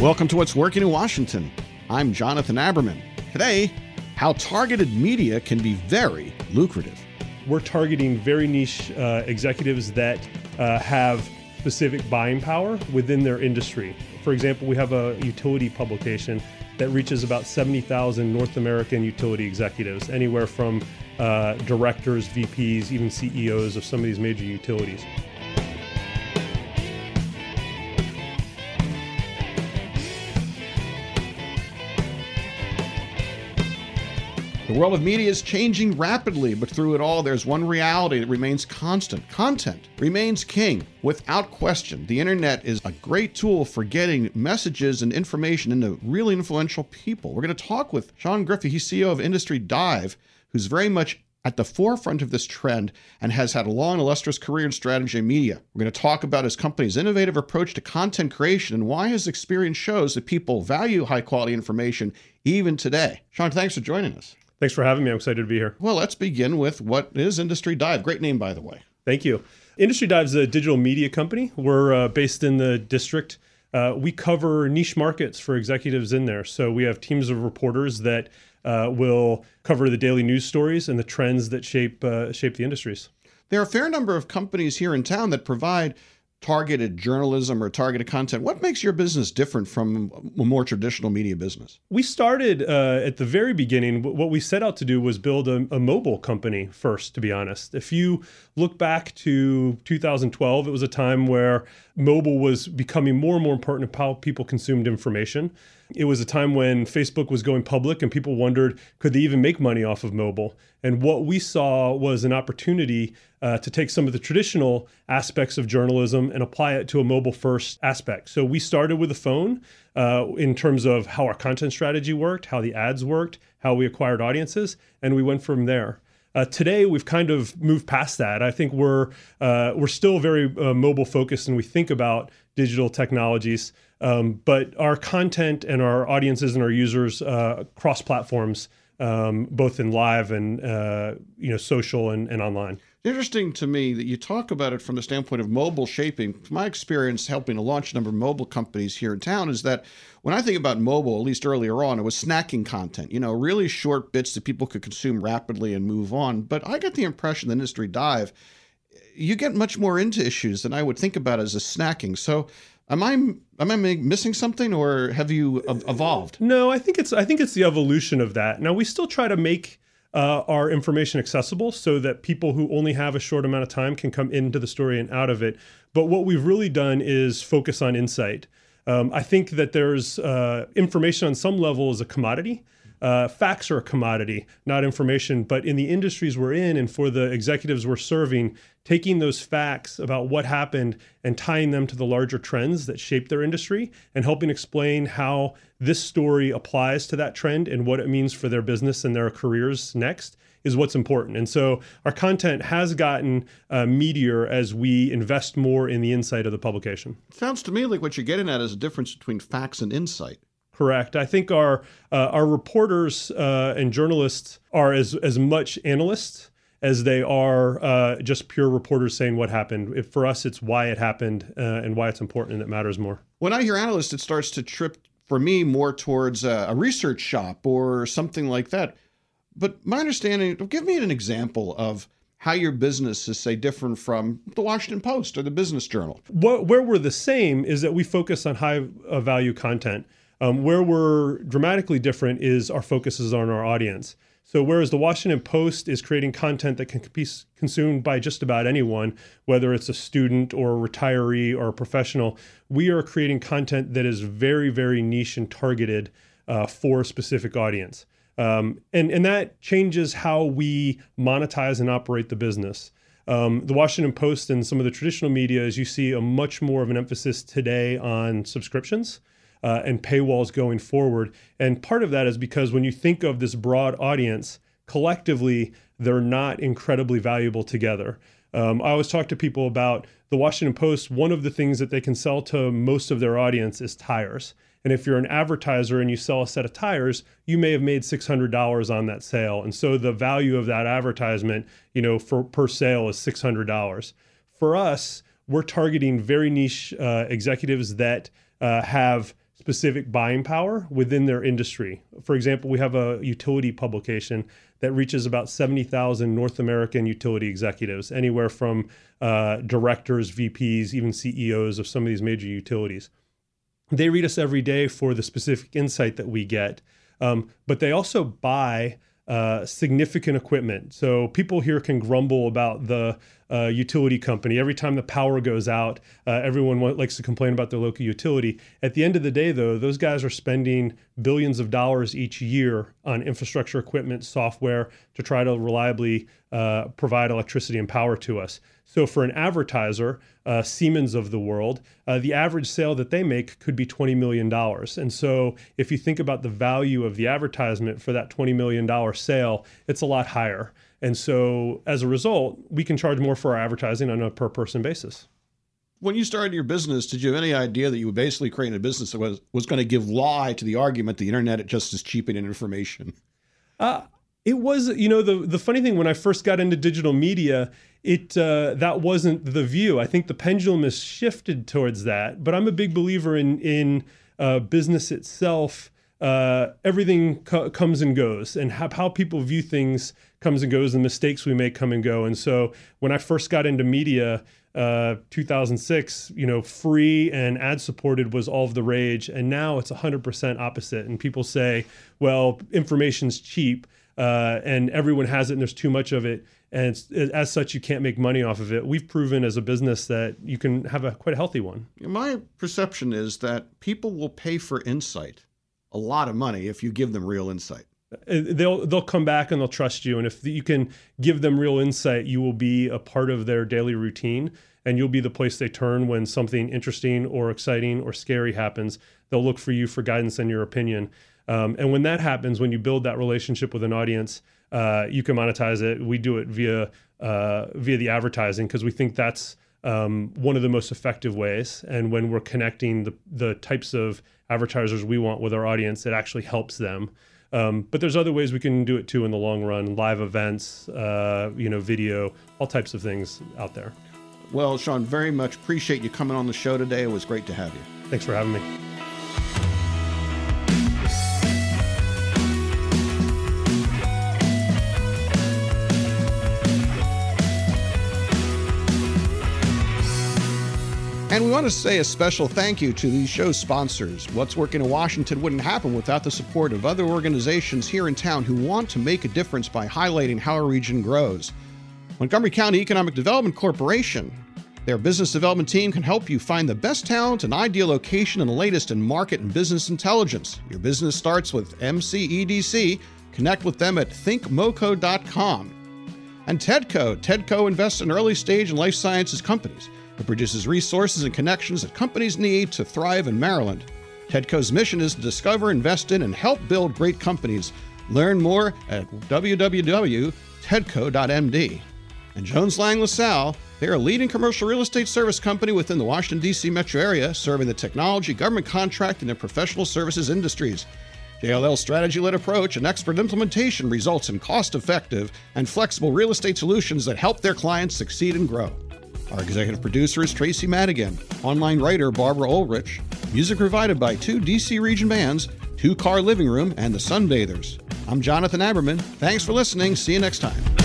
Welcome to What's Working in Washington. I'm Jonathan Aberman. Today, how targeted media can be very lucrative. We're targeting very niche executives that have specific buying power within their industry. For example, we have a utility publication that reaches about 70,000 North American utility executives, anywhere from directors, VPs, even CEOs of some of these major utilities. The world of media is changing rapidly, but through it all, there's one reality that remains constant. Content remains king, without question. The internet is a great tool for getting messages and information into really influential people. We're going to talk with Sean Griffey. He's CEO of Industry Dive, who's very much at the forefront of this trend and has had a long, illustrious career in strategy and media. We're going to talk about his company's innovative approach to content creation and why his experience shows that people value high-quality information even today. Sean, thanks for joining us. Thanks for having me. I'm excited to be here. Well, let's begin with what is Industry Dive. Great name, by the way. Thank you. Industry Dive is a digital media company. We're based in the district. We cover niche markets for executives in there. So we have teams of reporters that will cover the daily news stories and the trends that shape the industries. There are a fair number of companies here in town that provide targeted journalism or targeted content. What makes your business different from a more traditional media business? We started at the very beginning. What we set out to do was build a mobile company first, to be honest. If you look back to 2012, it was a time where mobile was becoming more and more important of how people consumed information. It was a time when Facebook was going public and people wondered, could they even make money off of mobile? And what we saw was an opportunity to take some of the traditional aspects of journalism and apply it to a mobile first aspect. So we started with a phone in terms of how our content strategy worked, how the ads worked, how we acquired audiences, and we went from there. Today, we've kind of moved past that. I think we're still very mobile focused, and we think about digital technologies, but our content and our audiences and our users cross platforms, both in live and social and online. Interesting to me that you talk about it from the standpoint of mobile shaping. My experience helping to launch a number of mobile companies here in town is that when I think about mobile, at least earlier on, it was snacking content, really short bits that people could consume rapidly and move on. But I get the impression that Industry Dive, you get much more into issues than I would think about as a snacking. So am I missing something, or have you evolved? No, I think it's the evolution of that. Now, we still try to make our information accessible so that people who only have a short amount of time can come into the story and out of it. But what we've really done is focus on insight. I think that there's information on some level is a commodity. Facts are a commodity, not information. But in the industries we're in and for the executives we're serving, taking those facts about what happened and tying them to the larger trends that shape their industry and helping explain how this story applies to that trend and what it means for their business and their careers next is what's important. And so our content has gotten meatier as we invest more in the insight of the publication. Sounds to me like what you're getting at is a difference between facts and insight. Correct. I think our reporters and journalists are as much analysts as they are just pure reporters saying what happened. For us, it's why it happened and why it's important and it matters more. When I hear analyst, it starts to trip for me more towards a research shop or something like that. But my understanding, give me an example of how your business is, say, different from the Washington Post or the Business Journal. Where we're the same is that we focus on high-value content. Where we're dramatically different is our focus is on our audience. So whereas the Washington Post is creating content that can be consumed by just about anyone, whether it's a student or a retiree or a professional, we are creating content that is very, very niche and targeted for a specific audience. And that changes how we monetize and operate the business. The Washington Post and some of the traditional media, as you see, a much more of an emphasis today on subscriptions. And paywalls going forward. And part of that is because when you think of this broad audience, collectively, they're not incredibly valuable together. I always talk to people about the Washington Post. One of the things that they can sell to most of their audience is tires. And if you're an advertiser and you sell a set of tires, you may have made $600 on that sale. And so the value of that advertisement, per sale is $600. For us, we're targeting very niche executives that have specific buying power within their industry. For example, we have a utility publication that reaches about 70,000 North American utility executives, anywhere from directors, VPs, even CEOs of some of these major utilities. They read us every day for the specific insight that we get, but they also buy significant equipment. So people here can grumble about the utility company. Every time the power goes out, everyone likes to complain about their local utility. At the end of the day, though, those guys are spending billions of dollars each year on infrastructure equipment, software to try to reliably provide electricity and power to us. So for an advertiser, Siemens of the world, the average sale that they make could be $20 million. And so if you think about the value of the advertisement for that $20 million sale, it's a lot higher. And so as a result, we can charge more for our advertising on a per person basis. When you started your business, did you have any idea that you would basically create a business that was going to give lie to the argument the internet just is cheapening information? It was, you know, the funny thing, when I first got into digital media, that wasn't the view. I think the pendulum has shifted towards that, but I'm a big believer in business itself. Everything comes and goes, and how people view things comes and goes, and mistakes we make come and go. And so when I first got into media, 2006, you know, free and ad supported was all of the rage. And now it's 100% opposite. And people say, well, information's cheap. And everyone has it, and there's too much of it, and as such, you can't make money off of it. We've proven as a business that you can have quite a healthy one. My perception is that people will pay for insight a lot of money if you give them real insight. They'll come back and they'll trust you, and if you can give them real insight, you will be a part of their daily routine, and you'll be the place they turn when something interesting or exciting or scary happens. They'll look for you for guidance and your opinion. And when that happens, when you build that relationship with an audience, you can monetize it. We do it via the advertising, because we think that's one of the most effective ways. And when we're connecting the types of advertisers we want with our audience, it actually helps them. But there's other ways we can do it too in the long run: live events, video, all types of things out there. Well, Sean, very much appreciate you coming on the show today. It was great to have you. Thanks for having me. And we want to say a special thank you to these show sponsors. What's Working in Washington wouldn't happen without the support of other organizations here in town who want to make a difference by highlighting how a region grows. Montgomery County Economic Development Corporation. Their business development team can help you find the best talent and ideal location and the latest in market and business intelligence. Your business starts with MCEDC. Connect with them at thinkmoco.com. And TEDCO. TEDCO invests in early stage and life sciences companies. It produces resources and connections that companies need to thrive in Maryland. TEDCO's mission is to discover, invest in, and help build great companies. Learn more at www.tedco.md. And Jones Lang LaSalle, they are a leading commercial real estate service company within the Washington, D.C. metro area, serving the technology, government contract, and their professional services industries. JLL's strategy-led approach and expert implementation results in cost-effective and flexible real estate solutions that help their clients succeed and grow. Our executive producer is Tracy Madigan, online writer Barbara Ulrich, music provided by two D.C. region bands, Two Car Living Room and the Sunbathers. I'm Jonathan Aberman. Thanks for listening. See you next time.